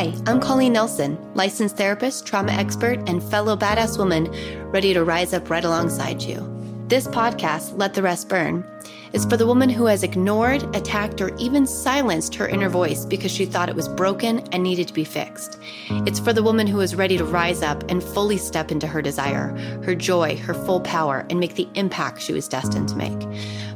Hi, I'm Colleen Nelson, licensed therapist, trauma expert, and fellow badass woman ready to rise up right alongside you. This podcast, Let the Rest Burn, is for the woman who has ignored, attacked, or even silenced her inner voice because she thought it was broken and needed to be fixed. It's for the woman who is ready to rise up and fully step into her desire, her joy, her full power, and make the impact she was destined to make.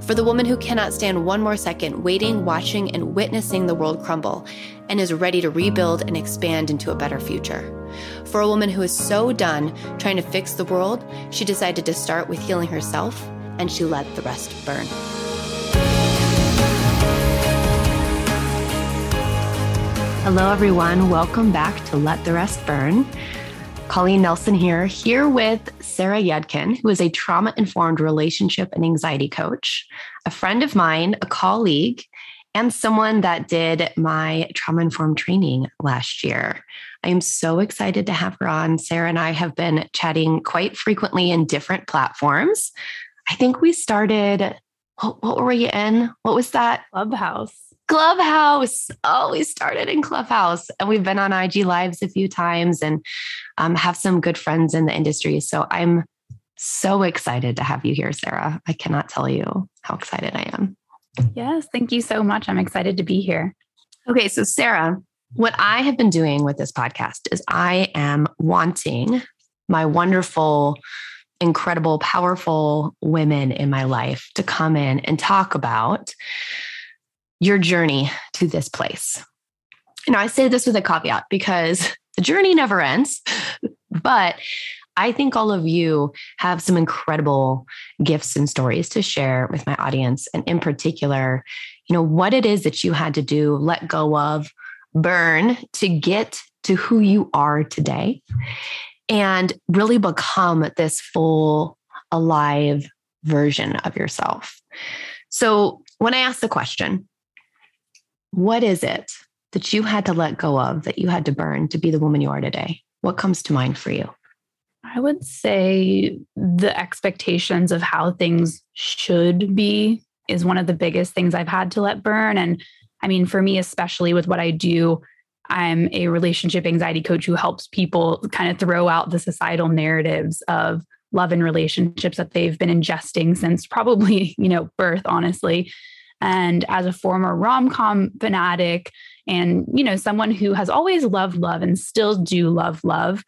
For the woman who cannot stand one more second waiting, watching, and witnessing the world crumble, and is ready to rebuild and expand into a better future. For a woman who is so done trying to fix the world, she decided to start with healing herself, and she let the rest burn. Hello, everyone. Welcome back to Let the Rest Burn. Colleen Nelson here with Sarah Yudkin, who is a trauma-informed relationship and anxiety coach, a friend of mine, a colleague, and someone that did my trauma-informed training last year. I am so excited to have her on. Sarah and I have been chatting quite frequently in different platforms. I think we started, what were we in? What was that? Clubhouse. Oh, we started in Clubhouse, and we've been on IG Lives a few times and have some good friends in the industry. So I'm so excited to have you here, Sarah. I cannot tell you how excited I am. Yes. Thank you so much. I'm excited to be here. Okay. So Sarah, what I have been doing with this podcast is I am wanting my wonderful, incredible, powerful women in my life to come in and talk about your journey to this place. You know, I say this with a caveat because the journey never ends, but I think all of you have some incredible gifts and stories to share with my audience. And in particular, you know, what it is that you had to do, let go of, burn to get to who you are today and really become this full, alive version of yourself. So when I ask the question, what is it that you had to let go of, that you had to burn to be the woman you are today? What comes to mind for you? I would say the expectations of how things should be is one of the biggest things I've had to let burn. And I mean, for me, especially with what I do, I'm a relationship anxiety coach who helps people kind of throw out the societal narratives of love and relationships that they've been ingesting since probably, you know, birth, honestly. And as a former rom-com fanatic and, you know, someone who has always loved love and still do love love,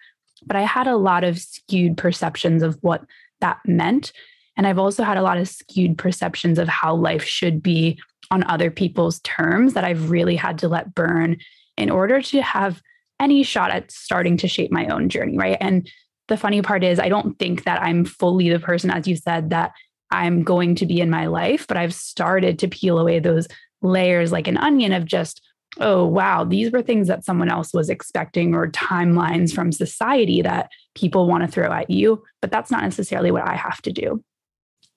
but I had a lot of skewed perceptions of what that meant. And I've also had a lot of skewed perceptions of how life should be on other people's terms that I've really had to let burn in order to have any shot at starting to shape my own journey, right? And the funny part is I don't think that I'm fully the person, as you said, that I'm going to be in my life, but I've started to peel away those layers like an onion of just, oh, wow, these were things that someone else was expecting or timelines from society that people want to throw at you, but that's not necessarily what I have to do.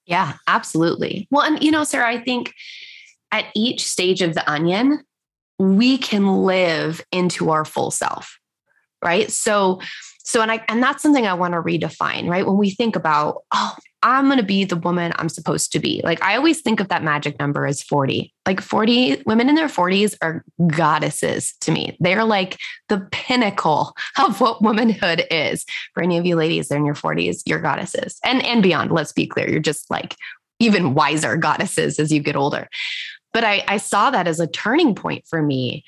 Yeah, absolutely. Well, and you know, Sarah, I think at each stage of the onion, we can live into our full self, right? So that's something I want to redefine, right? When we think about, oh, I'm going to be the woman I'm supposed to be. Like, I always think of that magic number as 40. Like 40 women in their 40s are goddesses to me. They're like the pinnacle of what womanhood is. For any of you ladies that are in your 40s, you're goddesses and beyond. Let's be clear. You're just like even wiser goddesses as you get older. But I saw that as a turning point for me.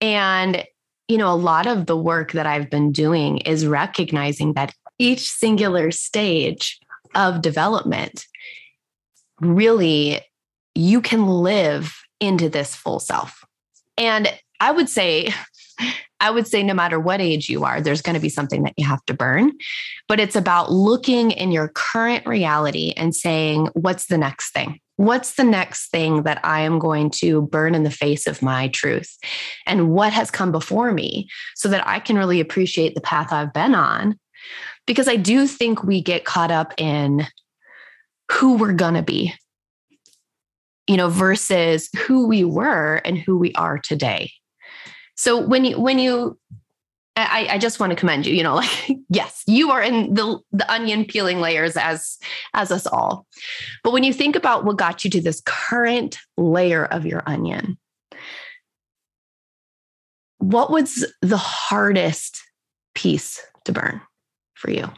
And, you know, a lot of the work that I've been doing is recognizing that each singular stage of development, really, you can live into this full self. And I would say no matter what age you are, there's going to be something that you have to burn, but it's about looking in your current reality and saying, what's the next thing? What's the next thing that I am going to burn in the face of my truth? And what has come before me so that I can really appreciate the path I've been on? Because I do think we get caught up in who we're going to be, you know, versus who we were and who we are today. So I just want to commend you, you know, like, yes, you are in the onion peeling layers as us all. But when you think about what got you to this current layer of your onion, What was the hardest piece to burn for you?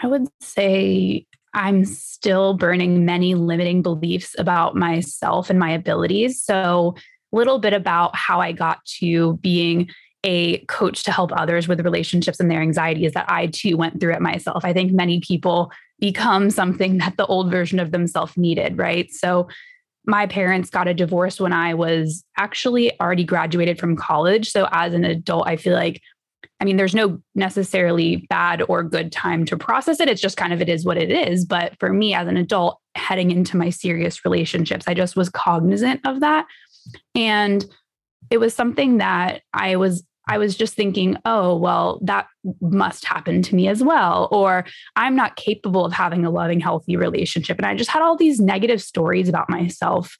I would say I'm still burning many limiting beliefs about myself and my abilities. So a little bit about how I got to being a coach to help others with relationships and their anxieties, that I too went through it myself. I think many people become something that the old version of themselves needed, right? So my parents got a divorce when I was actually already graduated from college. So as an adult, I feel like, I mean, there's no necessarily bad or good time to process it. It's just kind of, it is what it is. But for me as an adult heading into my serious relationships, I just was cognizant of that. And it was something that I was just thinking, oh, well, that must happen to me as well. Or I'm not capable of having a loving, healthy relationship. And I just had all these negative stories about myself.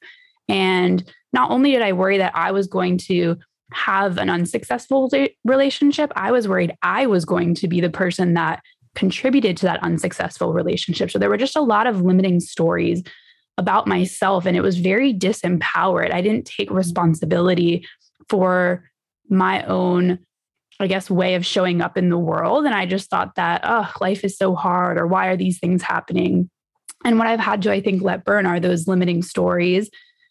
And not only did I worry that I was going to have an unsuccessful relationship, I was worried I was going to be the person that contributed to that unsuccessful relationship. So there were just a lot of limiting stories about myself. And it was very disempowered. I didn't take responsibility for my own, I guess, way of showing up in the world. And I just thought that, oh, life is so hard, or why are these things happening? And what I've had to, I think, let burn are those limiting stories,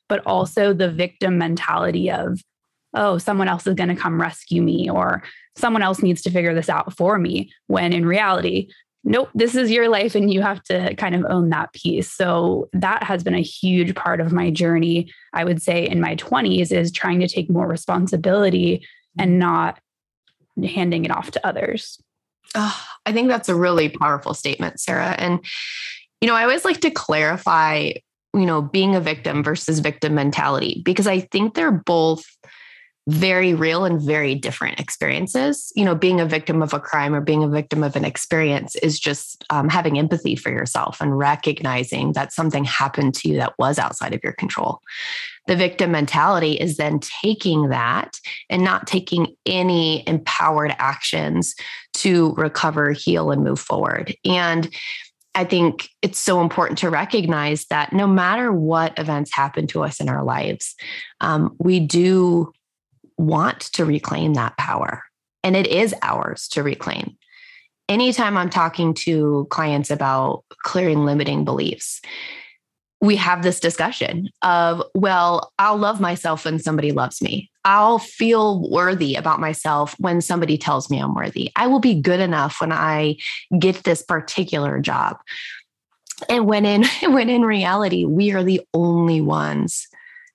but also the victim mentality of, oh, someone else is going to come rescue me, or someone else needs to figure this out for me. When in reality, nope, this is your life and you have to kind of own that piece. So that has been a huge part of my journey, I would say, in my 20s, is trying to take more responsibility and not handing it off to others. Oh, I think that's a really powerful statement, Sarah. And, you know, I always like to clarify, you know, being a victim versus victim mentality, because I think they're both very real and very different experiences. You know, being a victim of a crime or being a victim of an experience is just having empathy for yourself and recognizing that something happened to you that was outside of your control. The victim mentality is then taking that and not taking any empowered actions to recover, heal, and move forward. And I think it's so important to recognize that no matter what events happen to us in our lives, we do want to reclaim that power. And it is ours to reclaim. Anytime I'm talking to clients about clearing limiting beliefs, we have this discussion of, well, I'll love myself when somebody loves me. I'll feel worthy about myself when somebody tells me I'm worthy. I will be good enough when I get this particular job. And when in reality, we are the only ones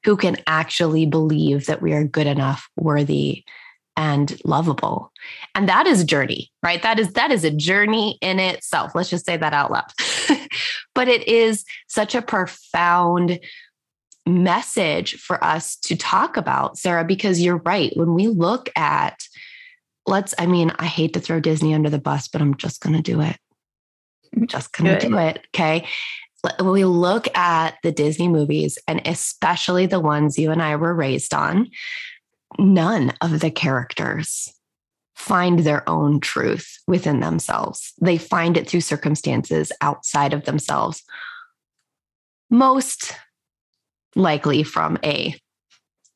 who can actually believe that we are good enough, worthy, and lovable. And that is a journey, right? That is a journey in itself. Let's just say that out loud. But it is such a profound message for us to talk about, Sarah, because you're right. When we look at, I hate to throw Disney under the bus, but I'm just going to do it. I'm just going to do it. Okay. When we look at the Disney movies, and especially the ones you and I were raised on, none of the characters find their own truth within themselves. They find it through circumstances outside of themselves, most likely from a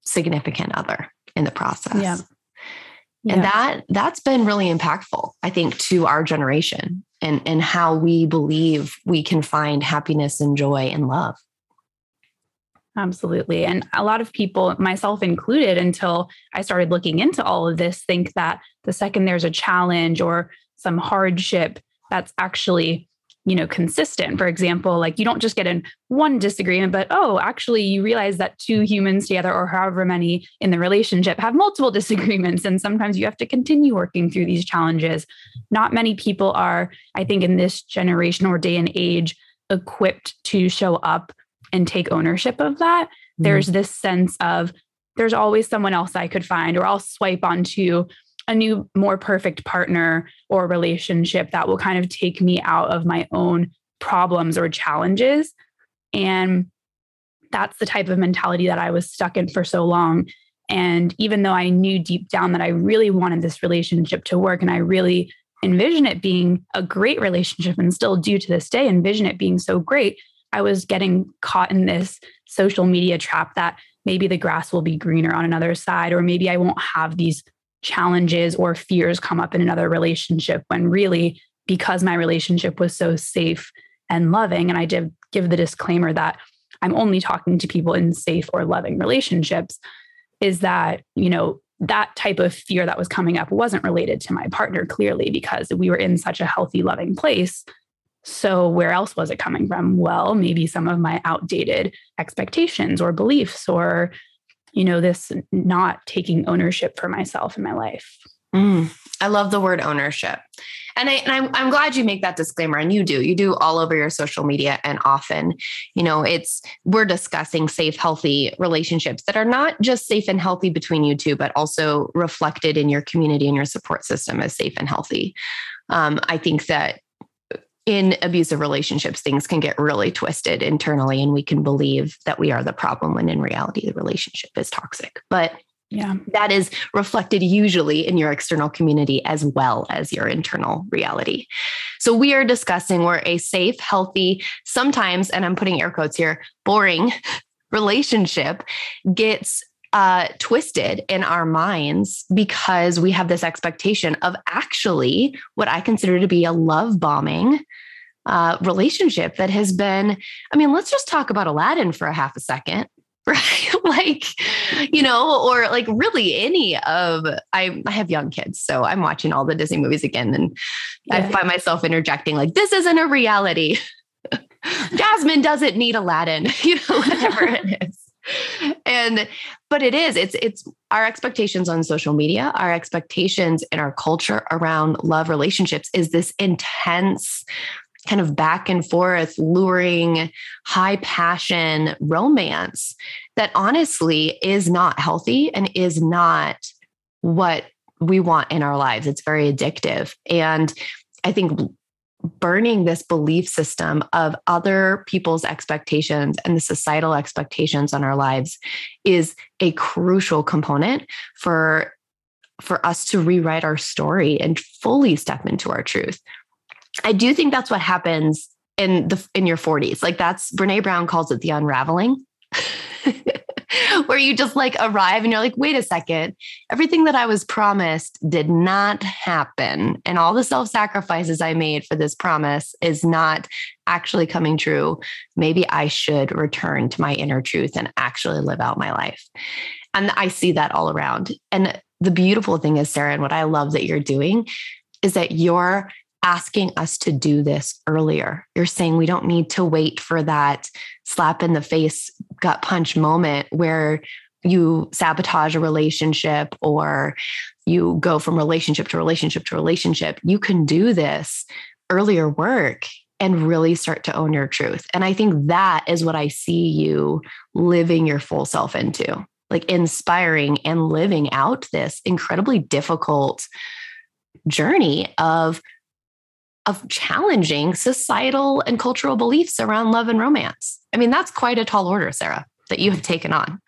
significant other in the process. Yeah. And that's been really impactful, I think, to our generation and how we believe we can find happiness and joy and love. Absolutely. And a lot of people, myself included, until I started looking into all of this, think that the second there's a challenge or some hardship, that's actually, you know, consistent. For example, like you don't just get in one disagreement, but oh, actually you realize that two humans together or however many in the relationship have multiple disagreements. And sometimes you have to continue working through these challenges. Not many people are, I think, in this generation or day and age, equipped to show up and take ownership of that. Mm-hmm. There's this sense of there's always someone else I could find, or I'll swipe onto a new, more perfect partner or relationship that will kind of take me out of my own problems or challenges. And that's the type of mentality that I was stuck in for so long. And even though I knew deep down that I really wanted this relationship to work, and I really envision it being a great relationship and still do to this day, envision it being so great, I was getting caught in this social media trap that maybe the grass will be greener on another side, or maybe I won't have these challenges or fears come up in another relationship, when really, because my relationship was so safe and loving, and I did give the disclaimer that I'm only talking to people in safe or loving relationships, is that, you know, that type of fear that was coming up wasn't related to my partner, clearly, because we were in such a healthy, loving place. So where else was it coming from? Well, maybe some of my outdated expectations or beliefs, or, you know, this not taking ownership for myself in my life. I love the word ownership. And I'm glad you make that disclaimer, and you do all over your social media. And often, you know, we're discussing safe, healthy relationships that are not just safe and healthy between you two, but also reflected in your community and your support system as safe and healthy. I think that in abusive relationships, things can get really twisted internally, and we can believe that we are the problem when in reality, the relationship is toxic. But yeah, that is reflected usually in your external community as well as your internal reality. So we are discussing where a safe, healthy, sometimes, and I'm putting air quotes here, boring relationship gets twisted in our minds because we have this expectation of actually what I consider to be a love bombing relationship that has been, I mean, let's just talk about Aladdin for a half a second. Right. Like, you know, or like really any of, I have young kids, so I'm watching all the Disney movies again. And yeah, I find myself interjecting like, this isn't a reality. Jasmine doesn't need Aladdin, you know, whatever it is. But it is, it's our expectations on social media, our expectations in our culture around love relationships is this intense kind of back and forth, luring, high passion romance that honestly is not healthy and is not what we want in our lives. It's very addictive. And I think burning this belief system of other people's expectations and the societal expectations on our lives is a crucial component for us to rewrite our story and fully step into our truth. I do think that's what happens in your 40s. Like that's, Brené Brown calls it the unraveling, where you just like arrive and you're like, wait a second, everything that I was promised did not happen. And all the self-sacrifices I made for this promise is not actually coming true. Maybe I should return to my inner truth and actually live out my life. And I see that all around. And the beautiful thing is, Sarah, and what I love that you're doing is that you're asking us to do this earlier. You're saying we don't need to wait for that slap in the face, gut punch moment where you sabotage a relationship or you go from relationship to relationship to relationship. You can do this earlier work and really start to own your truth. And I think that is what I see you living your full self into, like inspiring and living out this incredibly difficult journey of challenging societal and cultural beliefs around love and romance. I mean, that's quite a tall order, Sarah, that you have taken on.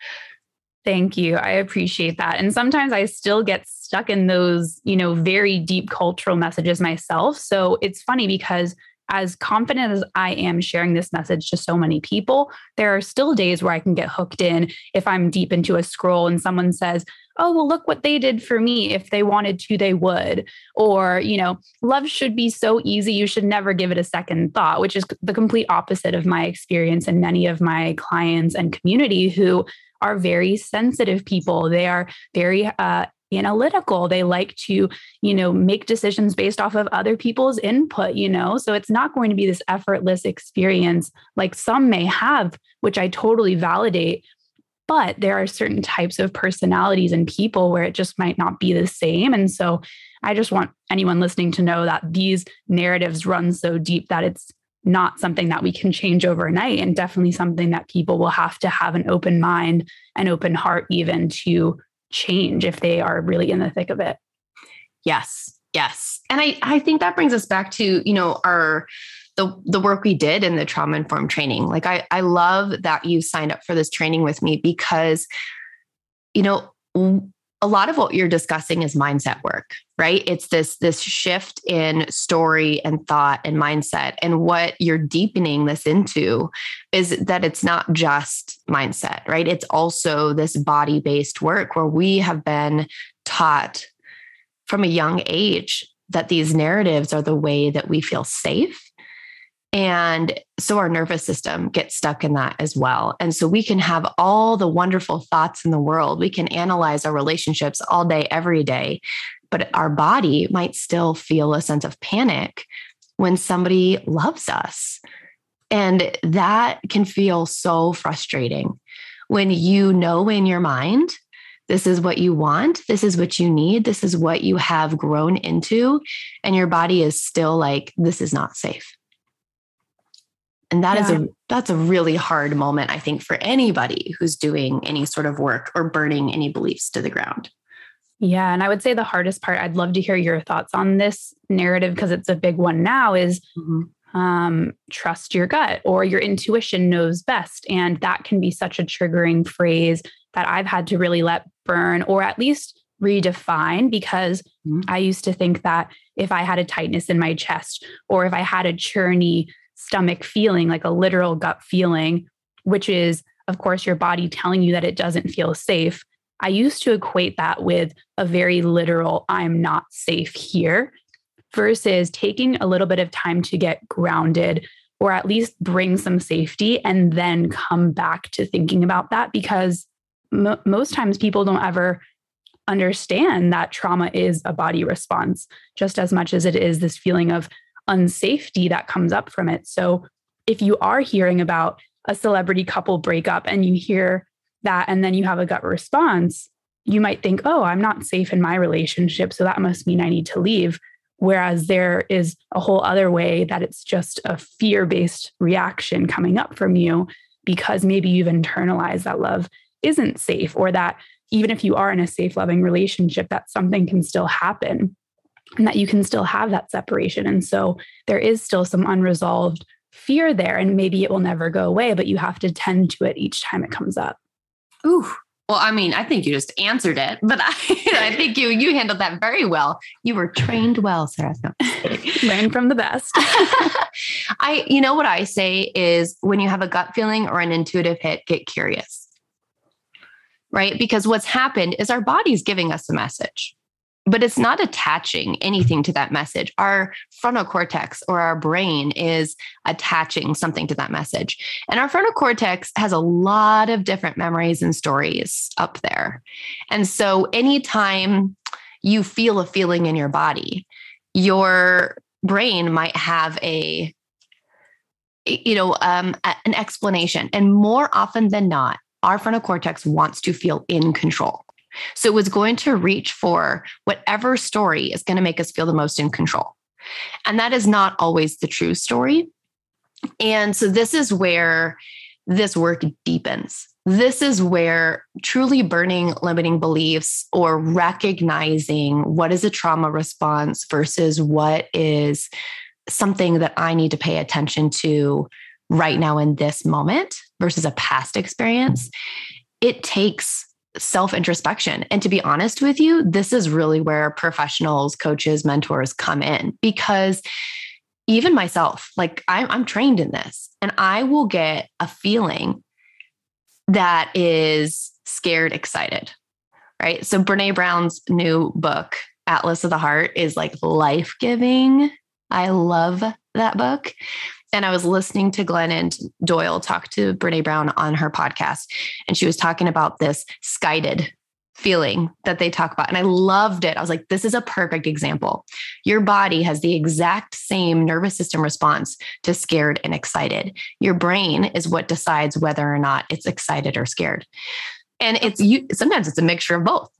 Thank you. I appreciate that. And sometimes I still get stuck in those, you know, very deep cultural messages myself. So it's funny because as confident as I am sharing this message to so many people, there are still days where I can get hooked in if I'm deep into a scroll and someone says, oh, well, look what they did for me. If they wanted to, they would. Or, you know, love should be so easy. You should never give it a second thought, which is the complete opposite of my experience and many of my clients and community who are very sensitive people. They are very analytical. They like to, you know, make decisions based off of other people's input, you know, so it's not going to be this effortless experience like some may have, which I totally validate. But there are certain types of personalities and people where it just might not be the same. And so I just want anyone listening to know that these narratives run so deep that it's not something that we can change overnight, and definitely something that people will have to have an open mind and open heart even to change if they are really in the thick of it. Yes. Yes. And I think that brings us back to, you know, the work we did in the trauma-informed training. Like I love that you signed up for this training with me because, you know, a lot of what you're discussing is mindset work, right? It's this shift in story and thought and mindset. And what you're deepening this into is that it's not just mindset, right? It's also this body-based work where we have been taught from a young age that these narratives are the way that we feel safe. And so our nervous system gets stuck in that as well. And so we can have all the wonderful thoughts in the world. We can analyze our relationships all day, every day, but our body might still feel a sense of panic when somebody loves us. And that can feel so frustrating when you know in your mind, this is what you want, this is what you need, this is what you have grown into, and your body is still like, this is not safe. And that is that's a really hard moment, I think, for anybody who's doing any sort of work or burning any beliefs to the ground. Yeah. And I would say the hardest part, I'd love to hear your thoughts on this narrative, because it's a big one now, is trust your gut, or your intuition knows best. And that can be such a triggering phrase that I've had to really let burn, or at least redefine, because I used to think that if I had a tightness in my chest, or if I had a churny stomach feeling, like a literal gut feeling, which is, of course, your body telling you that it doesn't feel safe. I used to equate that with a very literal, I'm not safe here, versus taking a little bit of time to get grounded, or at least bring some safety, and then come back to thinking about that. Because most times people don't ever understand that trauma is a body response, just as much as it is this feeling of unsafety that comes up from it. So if you are hearing about a celebrity couple breakup and you hear that, and then you have a gut response, you might think, oh, I'm not safe in my relationship, so that must mean I need to leave. Whereas there is a whole other way that it's just a fear-based reaction coming up from you, because maybe you've internalized that love isn't safe, or that even if you are in a safe, loving relationship, that something can still happen, and that you can still have that separation. And so there is still some unresolved fear there, and maybe it will never go away, but you have to tend to it each time it comes up. Ooh. Well, I mean, I think you just answered it, but I think you handled that very well. You were trained well, Sarah. Learn from the best. You know what I say is, when you have a gut feeling or an intuitive hit, get curious, right? Because what's happened is our body's giving us a message, but it's not attaching anything to that message. Our frontal cortex, or our brain, is attaching something to that message. And our frontal cortex has a lot of different memories and stories up there. And so anytime you feel a feeling in your body, your brain might have an explanation. And more often than not, our frontal cortex wants to feel in control. So it was going to reach for whatever story is going to make us feel the most in control. And that is not always the true story. And so this is where this work deepens. This is where truly burning limiting beliefs, or recognizing what is a trauma response versus what is something that I need to pay attention to right now in this moment versus a past experience, it takes self-introspection. And to be honest with you, this is really where professionals, coaches, mentors come in, because even myself, like I'm trained in this, and I will get a feeling that is scared, excited, right? So Brené Brown's new book, Atlas of the Heart, is like life-giving. I love that book. And I was listening to Glennon Doyle talk to Brené Brown on her podcast, and she was talking about this skited feeling that they talk about. And I loved it. I was like, this is a perfect example. Your body has the exact same nervous system response to scared and excited. Your brain is what decides whether or not it's excited or scared. And sometimes it's a mixture of both.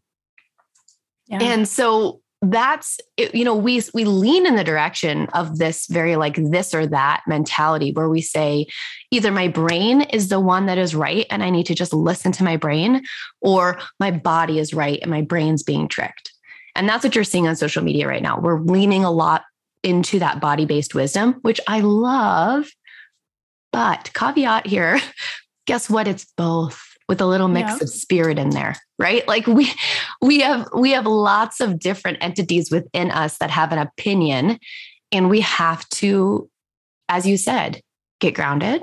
Yeah. And so that's, you know, we lean in the direction of this very like this or that mentality, where we say either my brain is the one that is right and I need to just listen to my brain, or my body is right and my brain's being tricked. And that's what you're seeing on social media right now. We're leaning a lot into that body-based wisdom, which I love, but caveat here, guess what? It's both, with a little mix of spirit in there, right? Like we have lots of different entities within us that have an opinion, and we have to, as you said, get grounded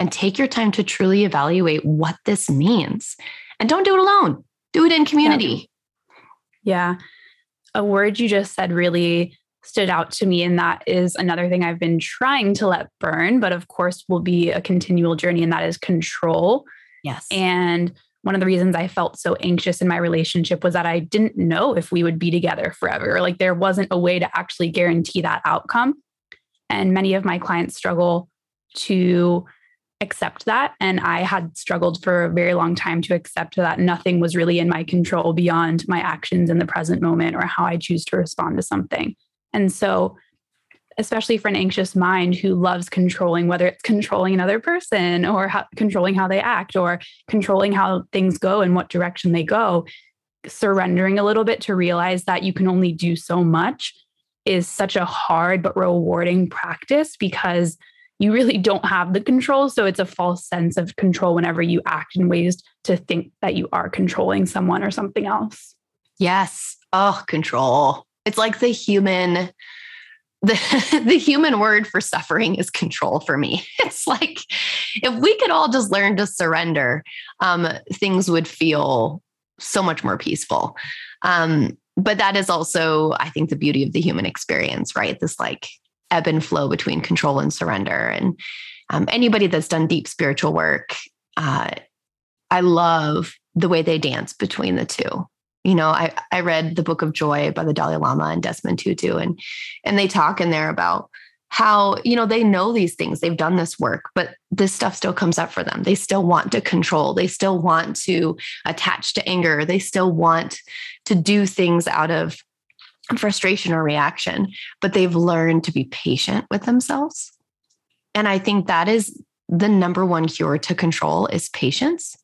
and take your time to truly evaluate what this means. And don't do it alone. Do it in community. Yeah. a word you just said really stood out to me. And that is another thing I've been trying to let burn, but of course will be a continual journey. And that is control. Yes. And one of the reasons I felt so anxious in my relationship was that I didn't know if we would be together forever. Like there wasn't a way to actually guarantee that outcome. And many of my clients struggle to accept that. And I had struggled for a very long time to accept that nothing was really in my control beyond my actions in the present moment or how I choose to respond to something. And so, especially for an anxious mind who loves controlling, whether it's controlling another person or controlling how they act or controlling how things go and what direction they go, surrendering a little bit to realize that you can only do so much is such a hard but rewarding practice, because you really don't have the control. So it's a false sense of control whenever you act in ways to think that you are controlling someone or something else. Yes. Oh, control. It's like the human, the human word for suffering is control for me. It's like, if we could all just learn to surrender, things would feel so much more peaceful. But that is also, I think, the beauty of the human experience, right? This like ebb and flow between control and surrender. And anybody that's done deep spiritual work, I love the way they dance between the two. You know, I read the Book of Joy by the Dalai Lama and Desmond Tutu, and they talk in there about how, you know, they know these things, they've done this work, but this stuff still comes up for them. They still want to control. They still want to attach to anger. They still want to do things out of frustration or reaction, but they've learned to be patient with themselves. And I think that is the number one cure to control is patience,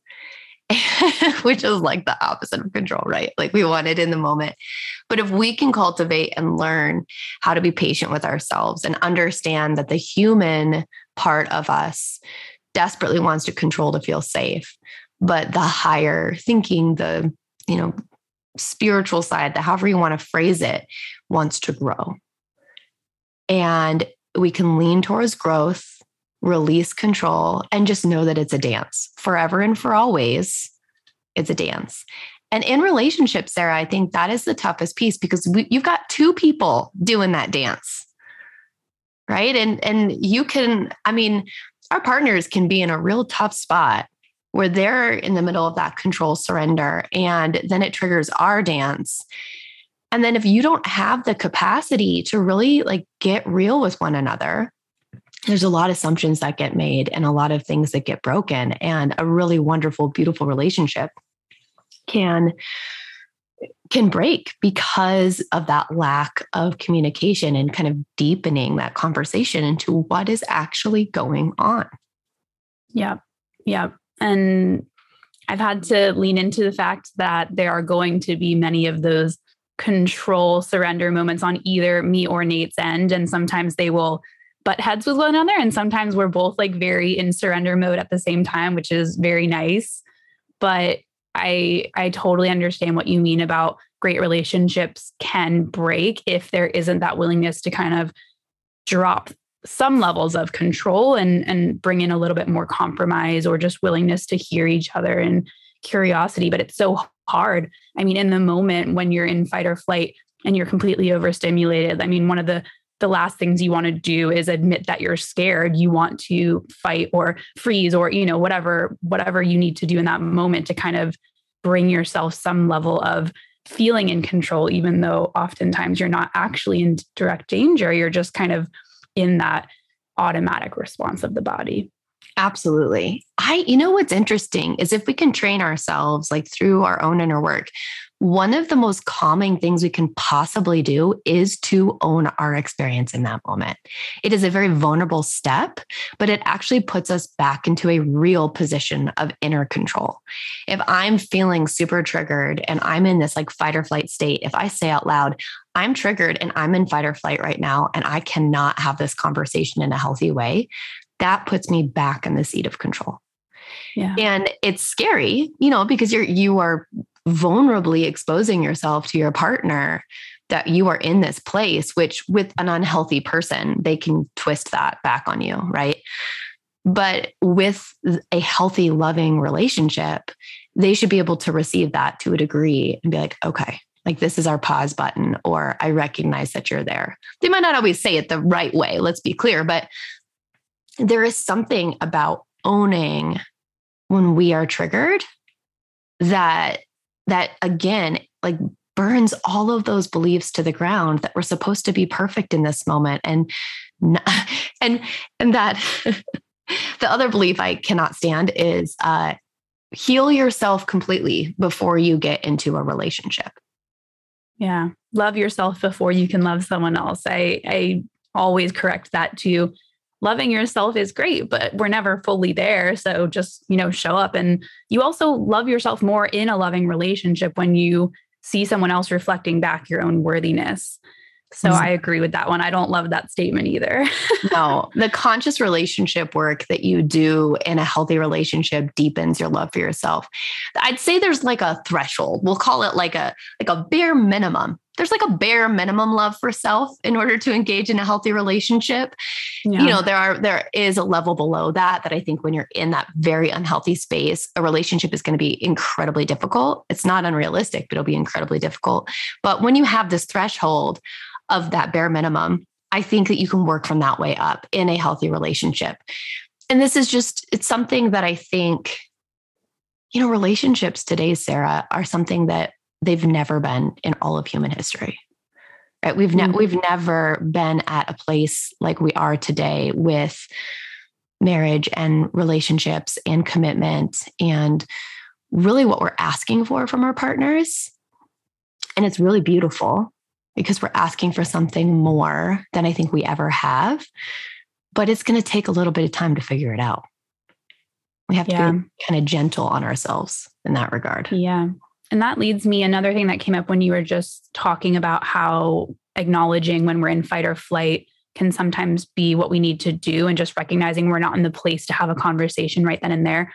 which is like the opposite of control, right? Like we want it in the moment. But if we can cultivate and learn how to be patient with ourselves and understand that the human part of us desperately wants to control to feel safe, but the higher thinking, the, you know, spiritual side, that however you want to phrase it, wants to grow. And we can lean towards growth, release control, and just know that it's a dance forever and for always. It's a dance. And in relationships, Sarah, I think that is the toughest piece, because you've got two people doing that dance, right? And you can, I mean, our partners can be in a real tough spot where they're in the middle of that control surrender, and then it triggers our dance. And then if you don't have the capacity to really like get real with one another, there's a lot of assumptions that get made and a lot of things that get broken, and a really wonderful, beautiful relationship can break because of that lack of communication and kind of deepening that conversation into what is actually going on. Yeah. Yeah. And I've had to lean into the fact that there are going to be many of those control surrender moments on either me or Nate's end. And sometimes they will butt heads with one another. And sometimes we're both like very in surrender mode at the same time, which is very nice. But I totally understand what you mean about great relationships can break if there isn't that willingness to kind of drop some levels of control and bring in a little bit more compromise or just willingness to hear each other and curiosity. But it's so hard. I mean, in the moment when you're in fight or flight and you're completely overstimulated, I mean, one of the last things you want to do is admit that you're scared. You want to fight or freeze or, you know, whatever you need to do in that moment to kind of bring yourself some level of feeling in control, even though oftentimes you're not actually in direct danger. You're just kind of in that automatic response of the body. Absolutely. You know, what's interesting is if we can train ourselves like through our own inner work, one of the most calming things we can possibly do is to own our experience in that moment. It is a very vulnerable step, but it actually puts us back into a real position of inner control. If I'm feeling super triggered and I'm in this like fight or flight state, if I say out loud, I'm triggered and I'm in fight or flight right now, and I cannot have this conversation in a healthy way, that puts me back in the seat of control. Yeah. And it's scary, you know, because you are vulnerably exposing yourself to your partner that you are in this place, which with an unhealthy person, they can twist that back on you, right? But with a healthy, loving relationship, they should be able to receive that to a degree and be like, okay, Like, this is our pause button, or I recognize that you're there. They might not always say it the right way, let's be clear, but there is something about owning when we are triggered that again, like, burns all of those beliefs to the ground that we're supposed to be perfect in this moment. And that the other belief I cannot stand is, heal yourself completely before you get into a relationship. Yeah. Love yourself before you can love someone else. I always correct that to loving yourself is great, but we're never fully there. So just, show up, and you also love yourself more in a loving relationship when you see someone else reflecting back your own worthiness. So I agree with that one. I don't love that statement either. No, the conscious relationship work that you do in a healthy relationship deepens your love for yourself. I'd say there's like a threshold. We'll call it like a bare minimum. There's like a bare minimum love for self in order to engage in a healthy relationship. Yeah. There is a level below that I think when you're in that very unhealthy space, a relationship is going to be incredibly difficult. It's not unrealistic, but it'll be incredibly difficult. But when you have this threshold of that bare minimum, I think that you can work from that way up in a healthy relationship. And this is just, it's something that I think, relationships today, Sarah, are something that they've never been in all of human history, right? We've never been at a place like we are today with marriage and relationships and commitment and really what we're asking for from our partners. And it's really beautiful because we're asking for something more than I think we ever have, but it's going to take a little bit of time to figure it out. We have to be kind of gentle on ourselves in that regard. Yeah. And that leads me, another thing that came up when you were just talking about how acknowledging when we're in fight or flight can sometimes be what we need to do, and just recognizing we're not in the place to have a conversation right then and there.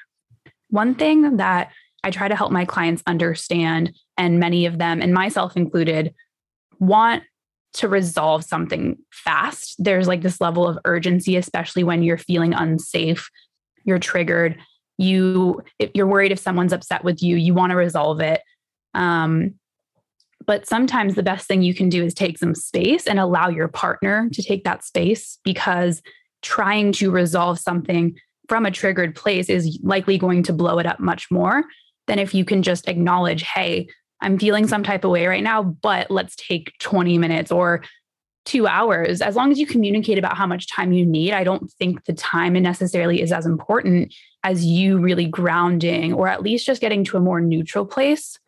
One thing that I try to help my clients understand, and many of them, and myself included, want to resolve something fast. There's like this level of urgency, especially when you're feeling unsafe, you're triggered, if you're worried if someone's upset with you, you want to resolve it. But sometimes the best thing you can do is take some space and allow your partner to take that space, because trying to resolve something from a triggered place is likely going to blow it up much more than if you can just acknowledge, hey, I'm feeling some type of way right now, but let's take 20 minutes or 2 hours. As long as you communicate about how much time you need, I don't think the time necessarily is as important as you really grounding, or at least just getting to a more neutral place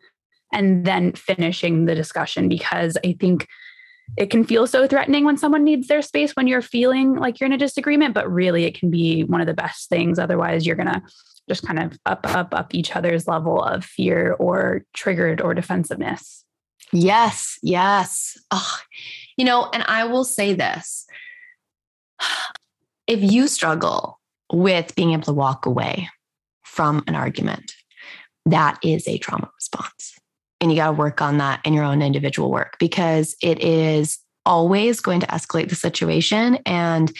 and then finishing the discussion, because I think it can feel so threatening when someone needs their space when you're feeling like you're in a disagreement, but really it can be one of the best things. Otherwise, you're going to just kind of up each other's level of fear or triggered or defensiveness. Yes. Yes. Oh, and I will say this, if you struggle with being able to walk away from an argument, that is a trauma response. And you got to work on that in your own individual work, because it is always going to escalate the situation and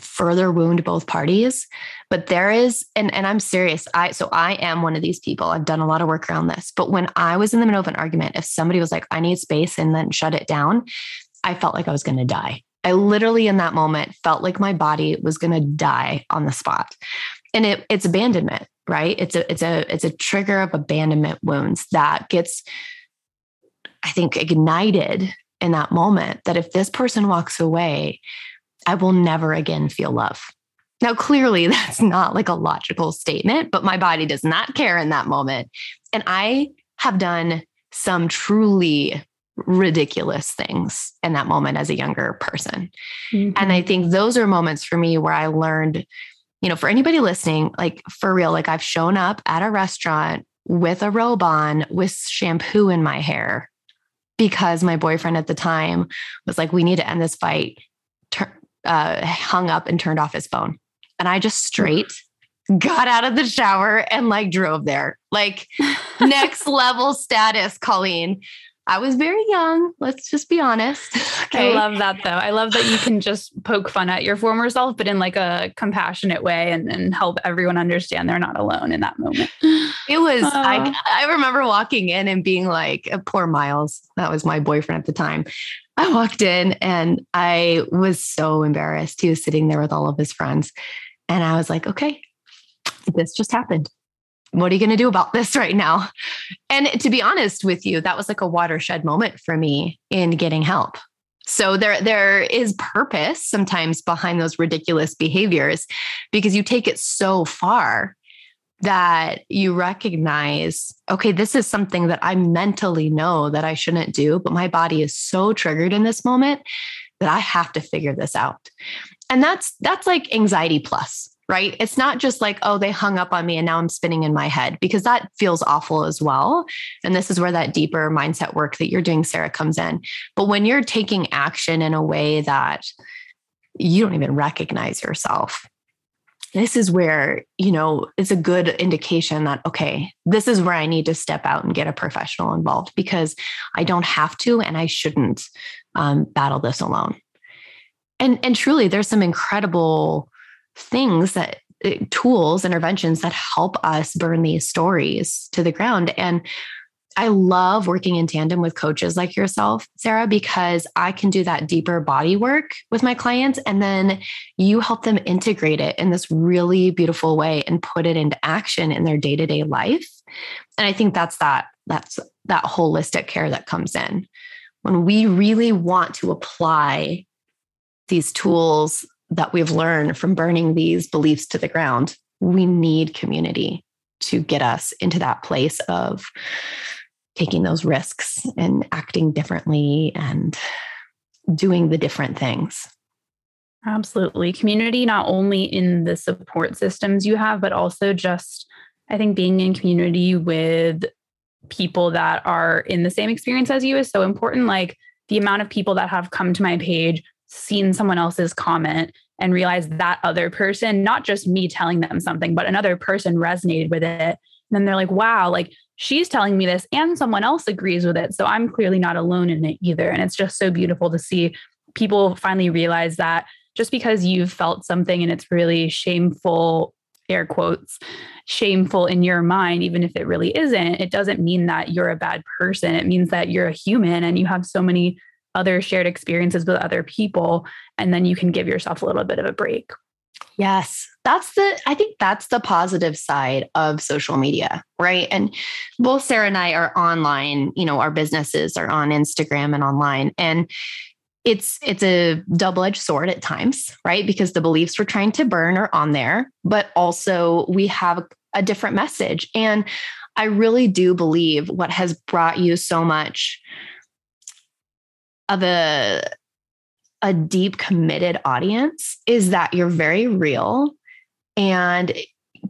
further wound both parties. But there is, and I'm serious. I am one of these people. I've done a lot of work around this, but when I was in the middle of an argument, if somebody was like, I need space, and then shut it down, I felt like I was going to die. I literally in that moment felt like my body was going to die on the spot. And it's abandonment, right? It's a trigger of abandonment wounds that gets, I think, ignited in that moment, that if this person walks away, I will never again feel love. Now, clearly that's not like a logical statement, but my body does not care in that moment. And I have done some truly ridiculous things in that moment as a younger person. Mm-hmm. And I think those are moments for me where I learned, for anybody listening, like for real, like I've shown up at a restaurant with a robe on, with shampoo in my hair, because my boyfriend at the time was like, we need to end this fight, hung up and turned off his phone. And I just straight got out of the shower and like drove there. Like next level status, Colleen. I was very young. Let's just be honest. Okay. I love that though. I love that you can just poke fun at your former self, but in like a compassionate way and help everyone understand they're not alone in that moment. It was, I remember walking in and being like, poor Miles. That was my boyfriend at the time. I walked in and I was so embarrassed. He was sitting there with all of his friends. And I was like, okay, this just happened. What are you going to do about this right now? And to be honest with you, that was like a watershed moment for me in getting help. So there is purpose sometimes behind those ridiculous behaviors, because you take it so far that you recognize, okay, this is something that I mentally know that I shouldn't do, but my body is so triggered in this moment that I have to figure this out. And that's like anxiety plus. Right? It's not just like, oh, they hung up on me and now I'm spinning in my head, because that feels awful as well. And this is where that deeper mindset work that you're doing, Sarah, comes in. But when you're taking action in a way that you don't even recognize yourself, this is where, it's a good indication that, okay, this is where I need to step out and get a professional involved, because I don't have to, and I shouldn't battle this alone. And truly there's some incredible things that tools, interventions that help us burn these stories to the ground. And I love working in tandem with coaches like yourself, Sarah, because I can do that deeper body work with my clients. And then you help them integrate it in this really beautiful way and put it into action in their day-to-day life. And I think that's that holistic care that comes in when we really want to apply these tools that we've learned from burning these beliefs to the ground. We need community to get us into that place of taking those risks and acting differently and doing the different things. Absolutely. Community, not only in the support systems you have, but also just, I think, being in community with people that are in the same experience as you is so important. Like the amount of people that have come to my page, seen someone else's comment and realized that other person, not just me telling them something, but another person resonated with it. And then they're like, wow, like she's telling me this and someone else agrees with it. So I'm clearly not alone in it either. And it's just so beautiful to see people finally realize that just because you've felt something and it's really shameful, air quotes, shameful in your mind, even if it really isn't, it doesn't mean that you're a bad person. It means that you're a human and you have so many other shared experiences with other people, and then you can give yourself a little bit of a break. Yes. I think that's the positive side of social media, right? And both Sarah and I are online, our businesses are on Instagram and online, and it's a double-edged sword at times, right? Because the beliefs we're trying to burn are on there, but also we have a different message. And I really do believe what has brought you so much of a deep, committed audience is that you're very real. And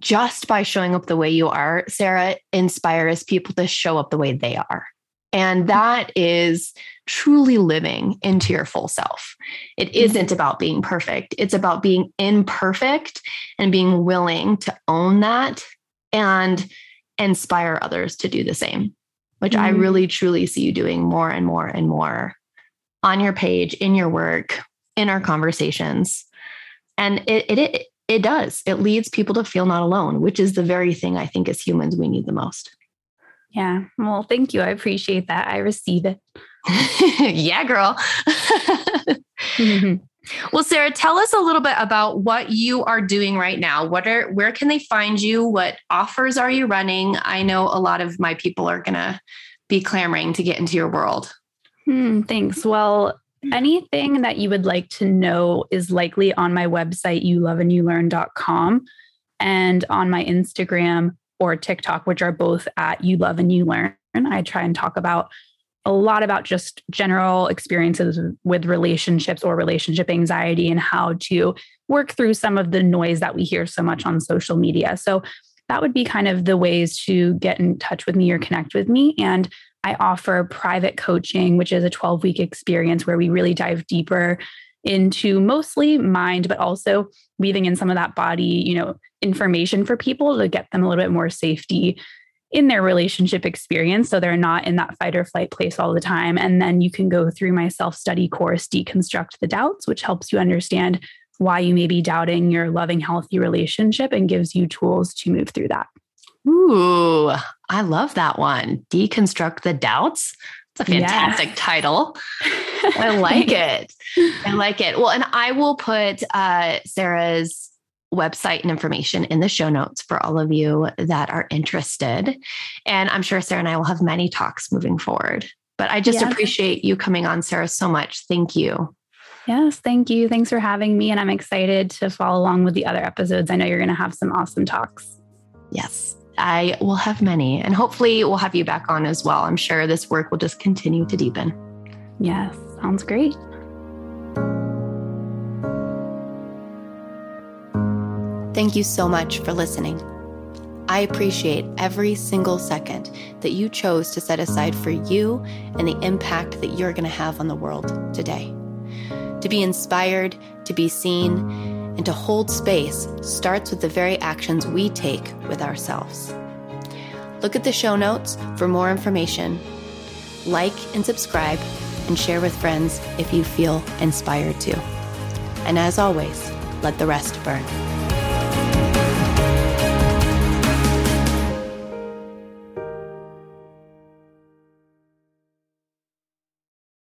just by showing up the way you are, Sarah, inspires people to show up the way they are. And that is truly living into your full self. It isn't about being perfect. It's about being imperfect and being willing to own that and inspire others to do the same, which I really, truly see you doing more and more and more on your page, in your work, in our conversations. And it does. It leads people to feel not alone, which is the very thing I think as humans we need the most. Yeah. Well, thank you. I appreciate that. I receive it. Yeah, girl. Mm-hmm. Well, Sarah, tell us a little bit about what you are doing right now. Where can they find you? What offers are you running? I know a lot of my people are going to be clamoring to get into your world. Thanks. Well, anything that you would like to know is likely on my website, youloveandyoulearn.com, and on my Instagram or TikTok, which are both at You Love and You Learn. I try and talk about a lot about just general experiences with relationships or relationship anxiety and how to work through some of the noise that we hear so much on social media. So that would be kind of the ways to get in touch with me or connect with me. And I offer private coaching, which is a 12-week experience where we really dive deeper into mostly mind, but also weaving in some of that body, information for people to get them a little bit more safety in their relationship experience. So they're not in that fight or flight place all the time. And then you can go through my self-study course, Deconstruct the Doubts, which helps you understand why you may be doubting your loving, healthy relationship and gives you tools to move through that. Ooh, I love that one. Deconstruct the Doubts. It's a fantastic title. I like it. I like it. Well, and I will put Sarah's website and information in the show notes for all of you that are interested. And I'm sure Sarah and I will have many talks moving forward, but I just appreciate you coming on, Sarah, so much. Thank you. Yes. Thank you. Thanks for having me. And I'm excited to follow along with the other episodes. I know you're going to have some awesome talks. Yes, I will have many, and hopefully we'll have you back on as well. I'm sure this work will just continue to deepen. Yes. Sounds great. Thank you so much for listening. I appreciate every single second that you chose to set aside for you and the impact that you're going to have on the world today. To be inspired, to be seen, and to hold space starts with the very actions we take with ourselves. Look at the show notes for more information. Like and subscribe and share with friends if you feel inspired to. And as always, let the rest burn.